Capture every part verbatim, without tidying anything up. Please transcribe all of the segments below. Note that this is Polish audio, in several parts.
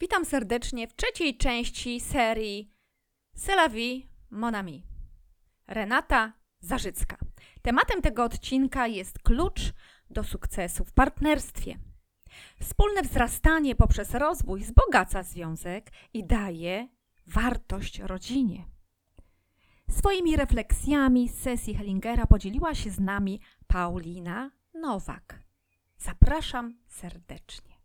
Witam serdecznie w trzeciej części serii C'est la vie, mon ami. Renata Zarzycka. Tematem tego odcinka jest klucz do sukcesu w partnerstwie. Wspólne wzrastanie poprzez rozwój wzbogaca związek i daje wartość rodzinie. Swoimi refleksjami z sesji Hellingera podzieliła się z nami Paulina Nowak. Zapraszam serdecznie.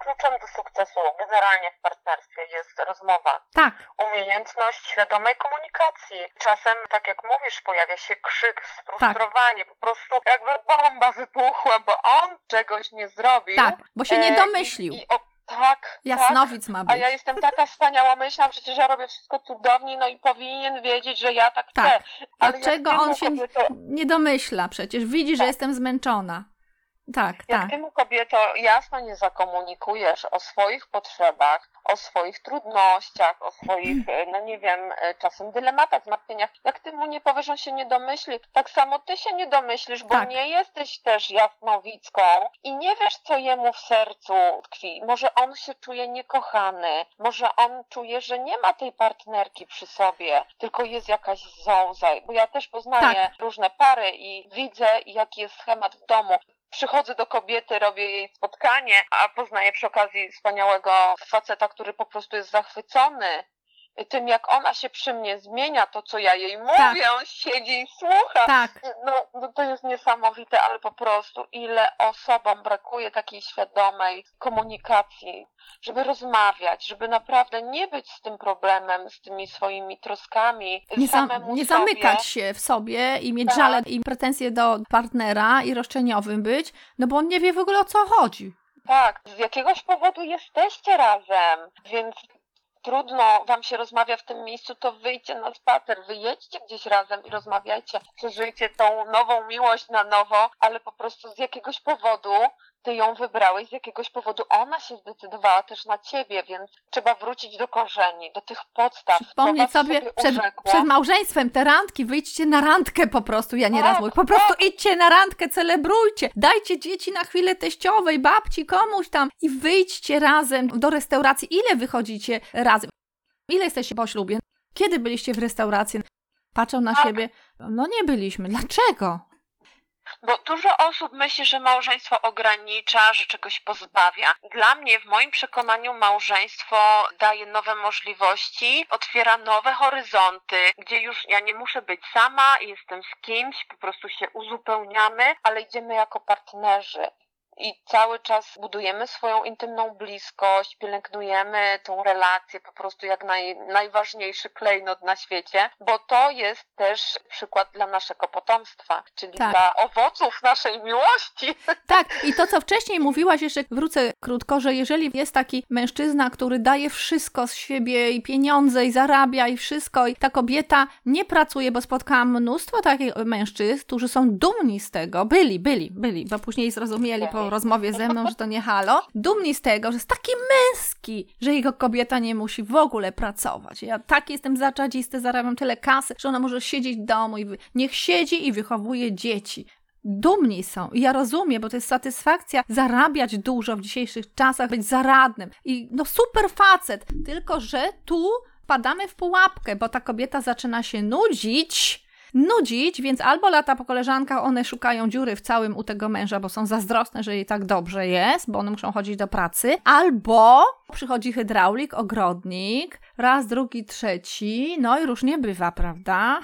Kluczem do sukcesu generalnie w partnerstwie jest rozmowa. Tak. Umiejętność świadomej komunikacji. Czasem, tak jak mówisz, pojawia się krzyk, sfrustrowanie, tak. Po prostu jakby bomba wybuchła, bo on czegoś nie zrobił. Tak, bo się nie domyślił. E, i, i o, tak, Jasnowidz tak, ma być. A ja jestem taka wspaniała, myślałam, przecież ja robię wszystko cudownie, no i powinien wiedzieć, że ja tak, tak. chcę. Ale dlaczego on się to... nie domyśla przecież? Widzi, tak. że jestem zmęczona. Tak, Jak tak. temu kobieto jasno nie zakomunikujesz o swoich potrzebach, o swoich trudnościach, o swoich, no nie wiem, czasem dylematach, zmartwieniach, jak ty mu nie powiesz, on się nie domyśli. Tak samo ty się nie domyślisz, bo tak. nie jesteś też jasnowicką i nie wiesz, co jemu w sercu tkwi. Może on się czuje niekochany, może on czuje, że nie ma tej partnerki przy sobie, tylko jest jakaś zauza. Bo ja też poznaję tak. różne pary i widzę, jaki jest schemat w domu. Przychodzę do kobiety, robię jej spotkanie, a poznaję przy okazji wspaniałego faceta, który po prostu jest zachwycony tym, jak ona się przy mnie zmienia, to co ja jej mówię, tak. on siedzi i słucha. Tak. No, no to jest niesamowite, ale po prostu ile osobom brakuje takiej świadomej komunikacji, żeby rozmawiać, żeby naprawdę nie być z tym problemem, z tymi swoimi troskami. Nie, samemu nie sobie. zamykać się w sobie i mieć tak. żale i pretensje do partnera i roszczeniowym być, no bo on nie wie w ogóle, o co chodzi. Tak, z jakiegoś powodu jesteście razem, więc... Trudno wam się rozmawia w tym miejscu, to wyjdźcie na spacer, wyjedźcie gdzieś razem i rozmawiajcie, przeżyjcie tą nową miłość na nowo, ale po prostu z jakiegoś powodu ty ją wybrałeś, z jakiegoś powodu ona się zdecydowała też na ciebie, więc trzeba wrócić do korzeni, do tych podstaw. Przypomnieć sobie, sobie przed, przed małżeństwem te randki, wyjdźcie na randkę po prostu, ja nieraz tak, mówię, po prostu tak. idźcie na randkę, celebrujcie, dajcie dzieci na chwilę teściowej, babci, komuś tam i wyjdźcie razem do restauracji. Ile wychodzicie razem? Ile jesteście po ślubie? Kiedy byliście w restauracji? Patrzą na tak. siebie, no nie byliśmy, dlaczego? Bo dużo osób myśli, że małżeństwo ogranicza, że czegoś pozbawia. Dla mnie, w moim przekonaniu, małżeństwo daje nowe możliwości, otwiera nowe horyzonty, gdzie już ja nie muszę być sama, jestem z kimś, po prostu się uzupełniamy, ale idziemy jako partnerzy. I cały czas budujemy swoją intymną bliskość, pielęgnujemy tą relację po prostu jak naj, najważniejszy klejnot na świecie, bo to jest też przykład dla naszego potomstwa, czyli tak. dla owoców naszej miłości. Tak, i to co wcześniej mówiłaś, jeszcze wrócę krótko, że jeżeli jest taki mężczyzna, który daje wszystko z siebie i pieniądze i zarabia i wszystko i ta kobieta nie pracuje, bo spotkałam mnóstwo takich mężczyzn, którzy są dumni z tego, byli, byli, byli, bo później zrozumieli po rozmowie ze mną, że to nie halo, dumni z tego, że jest taki męski, że jego kobieta nie musi w ogóle pracować. Ja tak jestem zaczadzisty, zarabiam tyle kasy, że ona może siedzieć w domu i wy... niech siedzi i wychowuje dzieci. Dumni są. I ja rozumiem, bo to jest satysfakcja zarabiać dużo w dzisiejszych czasach, być zaradnym. I no super facet, tylko że tu padamy w pułapkę, bo ta kobieta zaczyna się nudzić, nudzić, więc albo lata po koleżankach, one szukają dziury w całym u tego męża, bo są zazdrosne, że jej tak dobrze jest, bo one muszą chodzić do pracy, albo przychodzi hydraulik, ogrodnik, raz, drugi, trzeci, no i różnie bywa, prawda?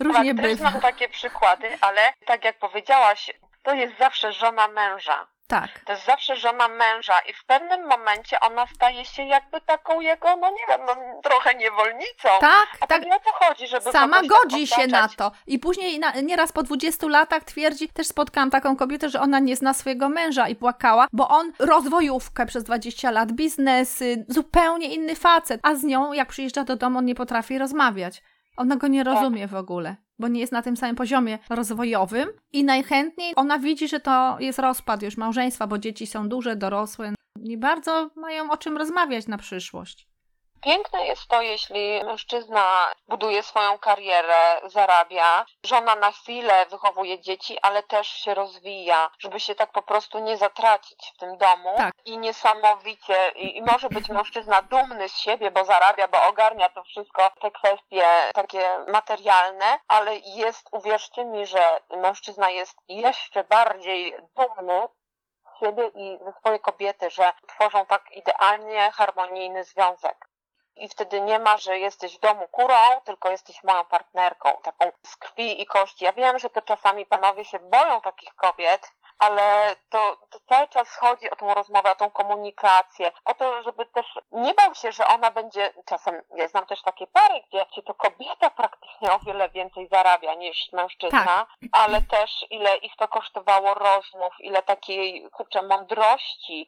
różnie bywa. Też mam takie przykłady, ale tak jak powiedziałaś, to jest zawsze żona męża. Tak. To jest zawsze żona męża i w pewnym momencie ona staje się jakby taką jego, no nie wiem, no, trochę niewolnicą. Tak, a tak. A o to chodzi, żeby sama godzi się na to. I później na, nieraz po dwudziestu latach twierdzi, też spotkałam taką kobietę, że ona nie zna swojego męża i płakała, bo on rozwojówkę przez dwadzieścia lat, biznes, zupełnie inny facet, a z nią jak przyjeżdża do domu, on nie potrafi rozmawiać. Ona go nie rozumie w ogóle, bo nie jest na tym samym poziomie rozwojowym i najchętniej ona widzi, że to jest rozpad już małżeństwa, bo dzieci są duże, dorosłe. Nie bardzo mają o czym rozmawiać na przyszłość. Piękne jest to, jeśli mężczyzna buduje swoją karierę, zarabia, żona na chwilę wychowuje dzieci, ale też się rozwija, żeby się tak po prostu nie zatracić w tym domu. Tak. I niesamowicie, i, i może być mężczyzna dumny z siebie, bo zarabia, bo ogarnia to wszystko, te kwestie takie materialne, ale jest, uwierzcie mi, że mężczyzna jest jeszcze bardziej dumny z siebie i ze swojej kobiety, że tworzą tak idealnie harmonijny związek. I wtedy nie ma, że jesteś w domu kurą, tylko jesteś moją partnerką, taką z krwi i kości. Ja wiem, że to czasami panowie się boją takich kobiet, ale to, to cały czas chodzi o tą rozmowę, o tą komunikację, o to, żeby też nie bał się, że ona będzie, czasem ja znam też takie pary, gdzie, gdzie to kobieta praktycznie o wiele więcej zarabia niż mężczyzna, tak. Ale też ile ich to kosztowało rozmów, ile takiej, kurczę, mądrości,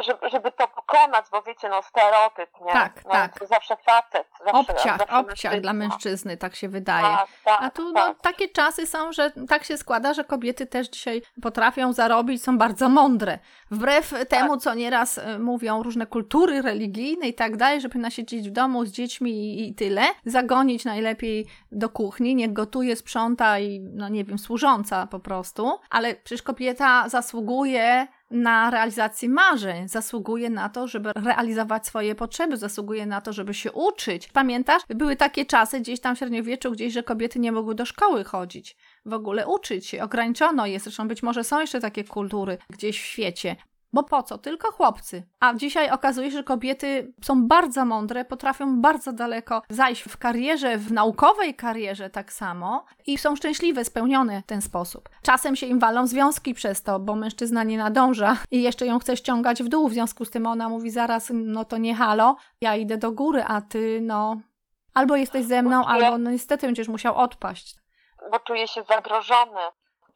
Żeby, żeby to pokonać, bo wiecie, no stereotyp, nie? Tak, no, tak. To zawsze facet. Zawsze, obciach, zawsze obciach dla mężczyzny, tak się wydaje. Tak, tak, a tu tak. No, takie czasy są, że tak się składa, że kobiety też dzisiaj potrafią zarobić, są bardzo mądre. Wbrew tak. temu, co nieraz mówią różne kultury religijne i tak dalej, żeby nasiedzieć w domu z dziećmi i, i tyle, zagonić najlepiej do kuchni, niech gotuje, sprząta i, no nie wiem, służąca po prostu. Ale przecież kobieta zasługuje na realizację marzeń, zasługuje na to, żeby realizować swoje potrzeby, zasługuje na to, żeby się uczyć. Pamiętasz? Były takie czasy gdzieś tam w średniowieczu, gdzieś, że kobiety nie mogły do szkoły chodzić, w ogóle uczyć się, ograniczono je, zresztą być może są jeszcze takie kultury gdzieś w świecie. Bo po co? Tylko chłopcy. A dzisiaj okazuje się, że kobiety są bardzo mądre, potrafią bardzo daleko zajść w karierze, w naukowej karierze tak samo i są szczęśliwe, spełnione w ten sposób. Czasem się im walą związki przez to, bo mężczyzna nie nadąża i jeszcze ją chce ściągać w dół, w związku z tym ona mówi zaraz, no to nie halo, ja idę do góry, a ty no albo jesteś ze mną, albo no, niestety będziesz musiał odpaść. Bo czuję się zagrożony.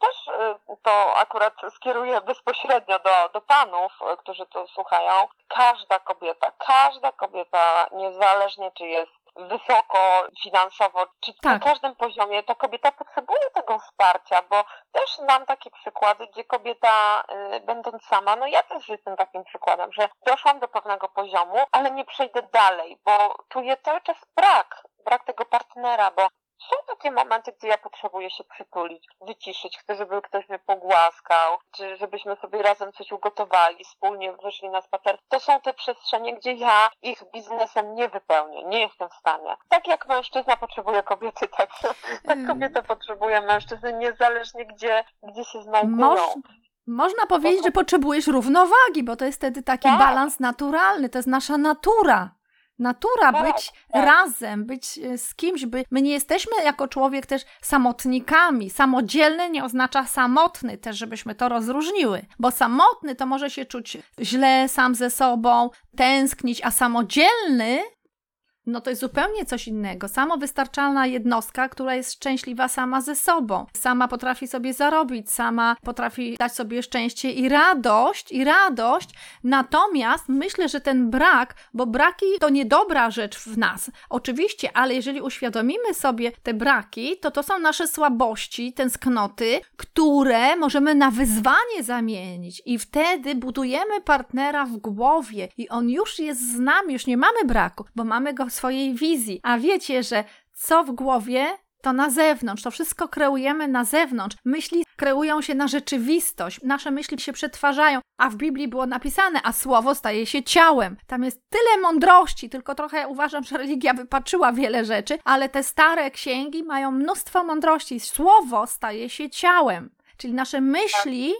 Też to akurat skieruję bezpośrednio do, do panów, którzy to słuchają. Każda kobieta, każda kobieta, niezależnie czy jest wysoko finansowo, czy tak. na każdym poziomie, ta kobieta potrzebuje tego wsparcia, bo też znam takie przykłady, gdzie kobieta y, będąc sama, no ja też jestem takim przykładem, że doszłam do pewnego poziomu, ale nie przejdę dalej, bo czuję cały czas brak, brak tego partnera, bo są takie momenty, gdzie ja potrzebuję się przytulić, wyciszyć, chcę, żeby ktoś mnie pogłaskał, czy żebyśmy sobie razem coś ugotowali, wspólnie wyszli na spacer. To są te przestrzenie, gdzie ja ich biznesem nie wypełnię, nie jestem w stanie. Tak jak mężczyzna potrzebuje kobiety, tak, tak kobieta potrzebuje mężczyzny, niezależnie gdzie, gdzie się znajdują. Moż, można powiedzieć, że potrzebujesz równowagi, bo to jest wtedy taki tak. balans naturalny, to jest nasza natura. Natura, być razem, być z kimś, by my nie jesteśmy jako człowiek też samotnikami. Samodzielny nie oznacza samotny, też żebyśmy to rozróżniły, bo samotny to może się czuć źle, sam ze sobą, tęsknić, a samodzielny no to jest zupełnie coś innego. Samowystarczalna jednostka, która jest szczęśliwa sama ze sobą. Sama potrafi sobie zarobić, sama potrafi dać sobie szczęście i radość, i radość. Natomiast myślę, że ten brak, bo braki to niedobra rzecz w nas. Oczywiście, ale jeżeli uświadomimy sobie te braki, to to są nasze słabości, tęsknoty, które możemy na wyzwanie zamienić. I wtedy budujemy partnera w głowie i on już jest z nami, już nie mamy braku, bo mamy go swojej wizji, a wiecie, że co w głowie, to na zewnątrz, to wszystko kreujemy na zewnątrz, myśli kreują się na rzeczywistość, nasze myśli się przetwarzają, a w Biblii było napisane, a słowo staje się ciałem. Tam jest tyle mądrości, tylko trochę uważam, że religia wypaczyła wiele rzeczy, ale te stare księgi mają mnóstwo mądrości, słowo staje się ciałem, czyli nasze myśli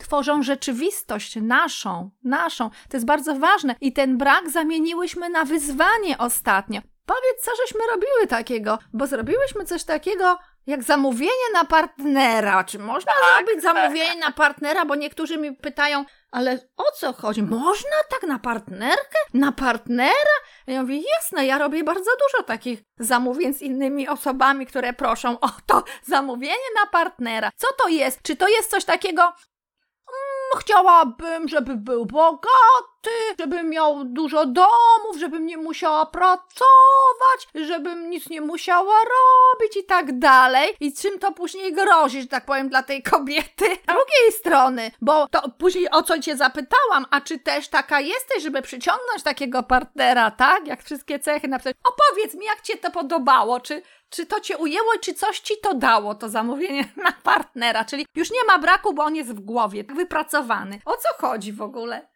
tworzą rzeczywistość naszą, naszą. To jest bardzo ważne. I ten brak zamieniłyśmy na wyzwanie ostatnio. Powiedz, co żeśmy robiły takiego, bo zrobiłyśmy coś takiego jak zamówienie na partnera. Czy można tak, zrobić tak. zamówienie na partnera? Bo niektórzy mi pytają, ale o co chodzi? Można tak na partnerkę? Na partnera? Ja mówię, jasne, ja robię bardzo dużo takich zamówień z innymi osobami, które proszą o to zamówienie na partnera. Co to jest? Czy to jest coś takiego... Chciałabym, żeby był bogaty, chaty, żebym miał dużo domów, żebym nie musiała pracować, żebym nic nie musiała robić i tak dalej. I czym to później grozi, że tak powiem, dla tej kobiety? Z drugiej strony, bo to później o co cię zapytałam, a czy też taka jesteś, żeby przyciągnąć takiego partnera, tak? Jak wszystkie cechy napisać. Opowiedz mi, jak cię to podobało, czy... Czy to cię ujęło, czy coś ci to dało, to zamówienie na partnera? Czyli już nie ma braku, bo on jest w głowie, wypracowany. O co chodzi w ogóle?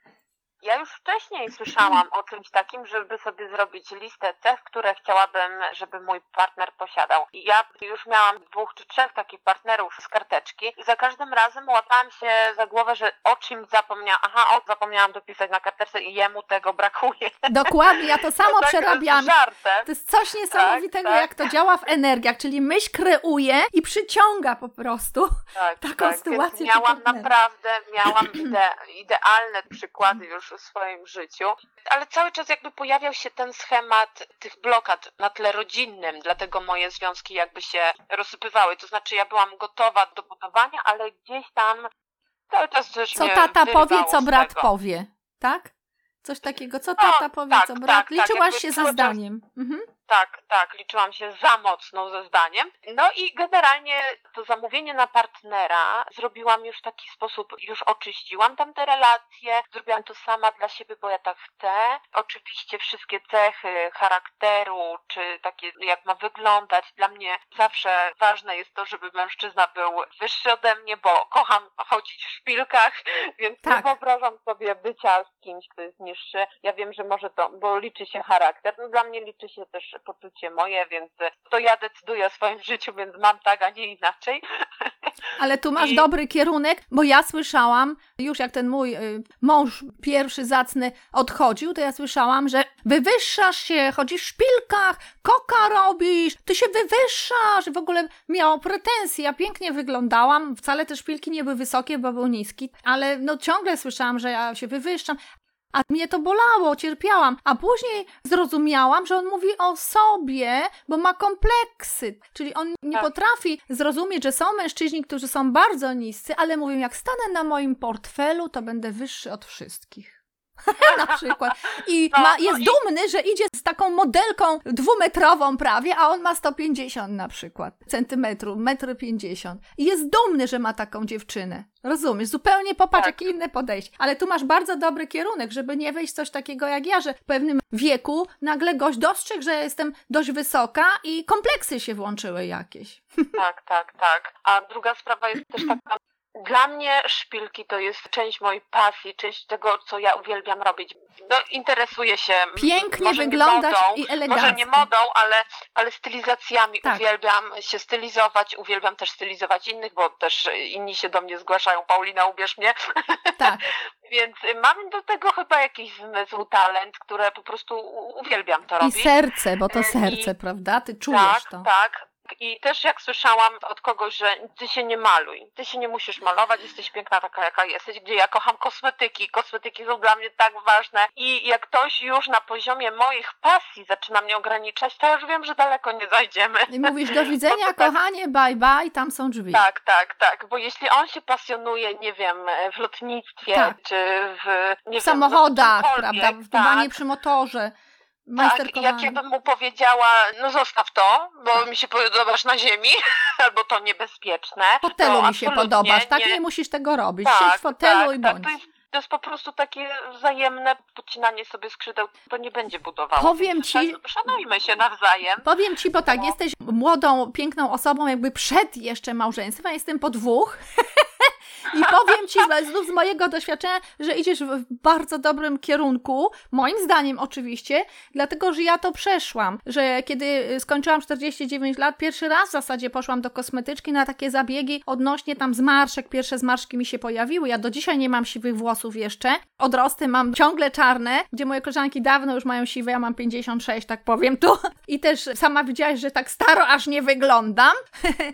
Ja już wcześniej słyszałam o czymś takim, żeby sobie zrobić listę cech, które chciałabym, żeby mój partner posiadał. I ja już miałam dwóch czy trzech takich partnerów z karteczki i za każdym razem łapałam się za głowę, że o czymś zapomniałam. Aha, o, zapomniałam dopisać na karteczce i jemu tego brakuje. Dokładnie, ja to samo to przerabiam. Tak to jest coś niesamowitego, tak, tak. Jak to działa w energiach, czyli myśl kreuje i przyciąga po prostu tak, taką tak. sytuację. Więc miałam naprawdę, miałam ide- idealne przykłady już w swoim życiu, ale cały czas jakby pojawiał się ten schemat tych blokad na tle rodzinnym, dlatego moje związki jakby się rozsypywały, to znaczy ja byłam gotowa do budowania, ale gdzieś tam cały czas coś mnie wyrywało z tego. Co tata powie, co brat powie, tak? Coś takiego, co tata no, powie, tak, co brat? Tak, liczyłaś tak, się za zdaniem. Mhm. Tak, tak, liczyłam się za mocno ze zdaniem. No i generalnie to zamówienie na partnera zrobiłam już w taki sposób, już oczyściłam tamte relacje, zrobiłam to sama dla siebie, bo ja tak chcę. Oczywiście wszystkie cechy charakteru, czy takie jak ma wyglądać, dla mnie zawsze ważne jest to, żeby mężczyzna był wyższy ode mnie, bo kocham chodzić w szpilkach, więc tak. Nie wyobrażam sobie bycia z kimś, kto jest niższy. Ja wiem, że może to, bo liczy się charakter, no dla mnie liczy się też poczucie moje, więc to ja decyduję o swoim życiu, więc mam tak, a nie inaczej. Ale tu masz I... dobry kierunek, bo ja słyszałam, już jak ten mój y, mąż pierwszy zacny odchodził, to ja słyszałam, że wywyższasz się, chodzisz w szpilkach, koka robisz, ty się wywyższasz. W ogóle miał pretensje, ja pięknie wyglądałam, wcale te szpilki nie były wysokie, bo był niski, ale no ciągle słyszałam, że ja się wywyższam. A mnie to bolało, cierpiałam. A później zrozumiałam, że on mówi o sobie, bo ma kompleksy. Czyli on nie tak. potrafi zrozumieć, że są mężczyźni, którzy są bardzo niscy, ale mówią, jak stanę na moim portfelu, to będę wyższy od wszystkich. Na przykład. I no, ma, jest no i... dumny, że idzie z taką modelką dwumetrową prawie, a on ma sto pięćdziesiąt na przykład centymetrów, metry pięćdziesiąt. I jest dumny, że ma taką dziewczynę. Rozumiesz? Zupełnie popatrz, tak. Jakie inne podejście. Ale tu masz bardzo dobry kierunek, żeby nie wejść w coś takiego jak ja, że w pewnym wieku nagle gość dostrzegł, że jestem dość wysoka i kompleksy się włączyły jakieś. Tak, tak, tak. A druga sprawa jest też taka. Dla mnie szpilki to jest część mojej pasji, część tego, co ja uwielbiam robić. No, interesuję się. Pięknie może wyglądać modą, i elegancko. Może nie modą, ale, ale stylizacjami. Tak. Uwielbiam się stylizować, uwielbiam też stylizować innych, bo też inni się do mnie zgłaszają. Paulina, ubierz mnie. Tak. Więc mam do tego chyba jakiś zmysł, talent, które po prostu uwielbiam to robić. I serce, bo to serce, I... prawda? Ty czujesz tak, to. Tak, tak. I też jak słyszałam od kogoś, że ty się nie maluj, ty się nie musisz malować, jesteś piękna taka jaka jesteś, gdzie ja kocham kosmetyki, kosmetyki są dla mnie tak ważne i jak ktoś już na poziomie moich pasji zaczyna mnie ograniczać, to ja już wiem, że daleko nie zajdziemy. I mówisz do widzenia, no tak, kochanie, bye bye, tam są drzwi. Tak, tak, tak, bo jeśli on się pasjonuje, nie wiem, w lotnictwie, tak. czy w... Nie w wiem, samochodach, no, prawda, w pływanie tak. przy motorze. Tak, jak ja bym mu powiedziała, no zostaw to, bo mi się podobasz na ziemi, albo to niebezpieczne. W fotelu mi się podobasz, tak? Nie, nie musisz tego robić. Tak, siedź w fotelu tak, i bądź. Tak, to, jest, to jest po prostu takie wzajemne podcinanie sobie skrzydeł, to nie będzie budowało. Powiem ci, szanujmy się nawzajem. Powiem ci, bo tak, no. Jesteś młodą, piękną osobą, jakby przed jeszcze małżeństwem, a jestem po dwóch. I powiem ci znów z mojego doświadczenia, że idziesz w bardzo dobrym kierunku, moim zdaniem oczywiście, dlatego, że ja to przeszłam, że kiedy skończyłam czterdzieści dziewięć lat, pierwszy raz w zasadzie poszłam do kosmetyczki na takie zabiegi odnośnie tam zmarszek, pierwsze zmarszki mi się pojawiły, ja do dzisiaj nie mam siwych włosów jeszcze, odrosty mam ciągle czarne, gdzie moje koleżanki dawno już mają siwe, ja mam pięćdziesiąt sześć, tak powiem tu, i też sama widziałaś, że tak staro aż nie wyglądam,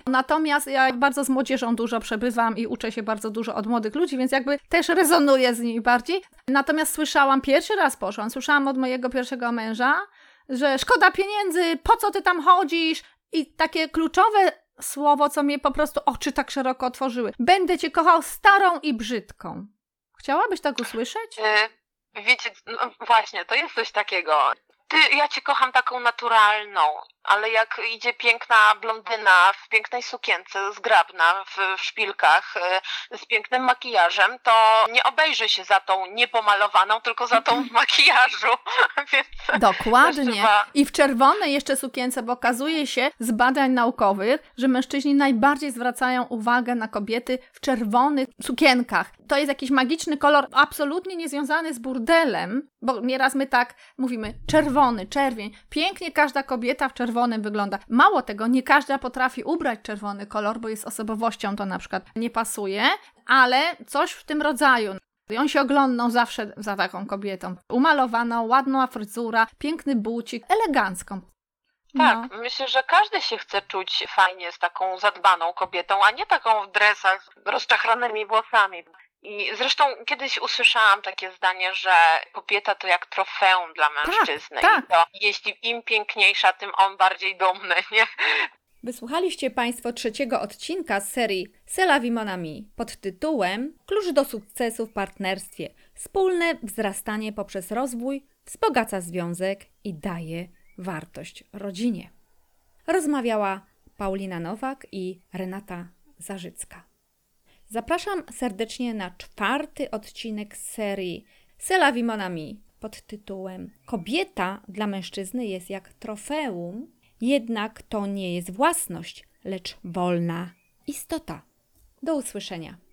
natomiast ja bardzo z młodzieżą dużo przebywam i uczę się bardzo bardzo dużo od młodych ludzi, więc jakby też rezonuję z nimi bardziej. Natomiast słyszałam, pierwszy raz poszłam, słyszałam od mojego pierwszego męża, że szkoda pieniędzy, po co ty tam chodzisz? I takie kluczowe słowo, co mnie po prostu oczy tak szeroko otworzyły. Będę cię kochał starą i brzydką. Chciałabyś tak usłyszeć? Wiecie, no właśnie, to jest coś takiego. Ty, ja cię kocham taką naturalną, ale jak idzie piękna blondyna w pięknej sukience, zgrabna w, w szpilkach, z pięknym makijażem, to nie obejrzy się za tą niepomalowaną, tylko za tą w makijażu. Więc dokładnie. Trzeba... I w czerwonej jeszcze sukience, bo okazuje się z badań naukowych, że mężczyźni najbardziej zwracają uwagę na kobiety w czerwonych sukienkach. To jest jakiś magiczny kolor, absolutnie niezwiązany z burdelem, bo nieraz my tak mówimy, czerwony, czerwień, pięknie każda kobieta w czerwonym wygląda. Mało tego, nie każda potrafi ubrać czerwony kolor, bo jest osobowością, to na przykład nie pasuje, ale coś w tym rodzaju. I on się oglądnął zawsze za taką kobietą. Umalowaną, ładna fryzura, piękny bucik, elegancką. Tak, no. Myślę, że każdy się chce czuć fajnie z taką zadbaną kobietą, a nie taką w dresach z rozczachranymi włosami. I zresztą kiedyś usłyszałam takie zdanie, że kobieta to jak trofeum dla mężczyzny. Tak, tak. I to jeśli im piękniejsza, tym on bardziej dumny, nie? Wysłuchaliście Państwo trzeciego odcinka z serii C'est la vie, mon ami pod tytułem Klucz do sukcesu w partnerstwie. Wspólne wzrastanie poprzez rozwój wzbogaca związek i daje wartość rodzinie. Rozmawiała Paulina Nowak i Renata Zarzycka. Zapraszam serdecznie na czwarty odcinek z serii C'est la vie, mon ami pod tytułem Kobieta dla mężczyzny jest jak trofeum, jednak to nie jest własność, lecz wolna istota. Do usłyszenia.